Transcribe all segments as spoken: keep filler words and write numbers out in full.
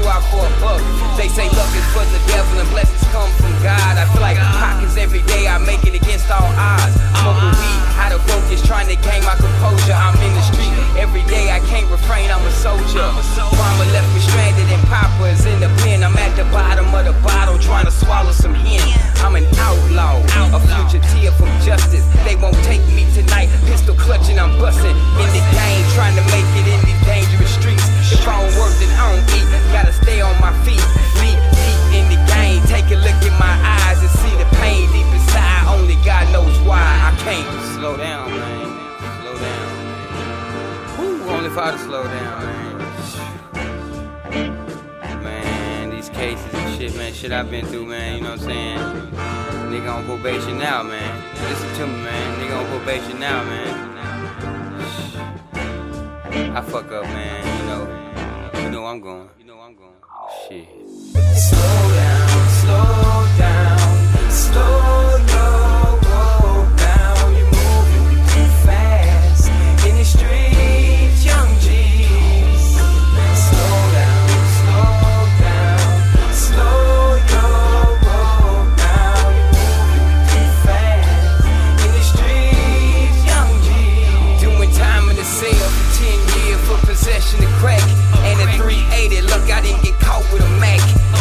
you out for a buck. They say luck is for the devil and blessings come from God. I feel like pockets every day, I make it against all odds. Smoking weed, out of focus, trying to gain my composure. I'm in the street every day, I can't refrain, I'm a soldier. Mama left me stranded and Papa is in the pen. I'm at the bottom of the bottle, trying to swallow some hen. I'm an outlaw, a fugitive from justice. They won't take me tonight, pistol clutching, I'm busting. In the game, trying to make it in these dangerous streets. If I don't work, then I don't eat. Gotta stay on my feet. Deep, deep in the game. Take a look in my eyes and see the pain deep inside. Only God knows why I can't slow down, man. Slow down. Woo, only if I to slow down, man. Man, these cases and shit, man. Shit I've been through, man. You know what I'm saying? Nigga on probation now, man. Listen to me, man. Nigga on probation now, man. I fuck up, man, you know, you know I'm going, you know I'm going, shit. Slow down, slow down, slow your road down, you're moving too fast in the streets, young G's. Slow down, slow down, slow your road down, you're moving too fast in the streets, young G's. Doing time in the cell. Possession of crack and a three eighty. Look, I didn't get caught with a Mac.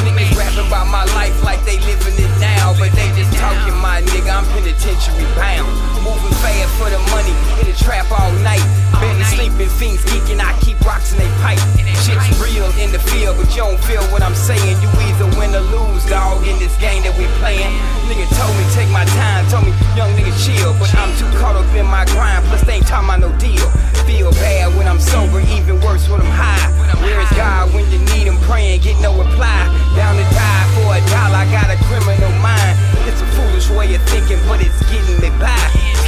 Niggas rapping about my life like they living it now, but they just talking, my nigga. I'm penitentiary bound, moving fast for the money in the trap all night. Barely sleeping, fiends geeking. I keep rocks in they pipe. Shit's real in the field, but you don't feel what I'm saying. You either win or lose, dog, in this game that we playing. Nigga told me take my time, told me young nigga chill, but I'm too caught up in my grind. Plus they ain't talking about no deal. Feel bad when I'm sober, even worse when I'm high. Where is God when you need him? Praying, get no reply. Down to die for a dollar, I got a criminal mind. It's a foolish way of thinking, but it's getting me by.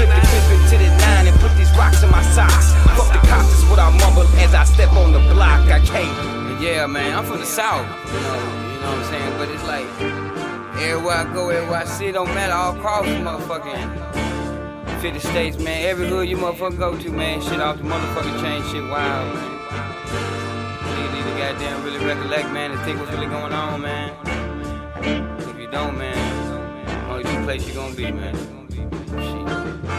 Slip the clip into the nine and put these rocks in my socks. Fuck the cops is what I mumble as I step on the block. I can't. Yeah, man, I'm from the South. You know, you know what I'm saying? But it's like, everywhere I go, everywhere I see, it don't matter. All across the motherfucking fifty states, man. Every hood you motherfucker go to, man. Shit off the motherfucking chain, shit wild, man. Niggas need to goddamn really recollect, man, and think what's really going on, man. If you don't, man, only two places you gonna be, man. Shit.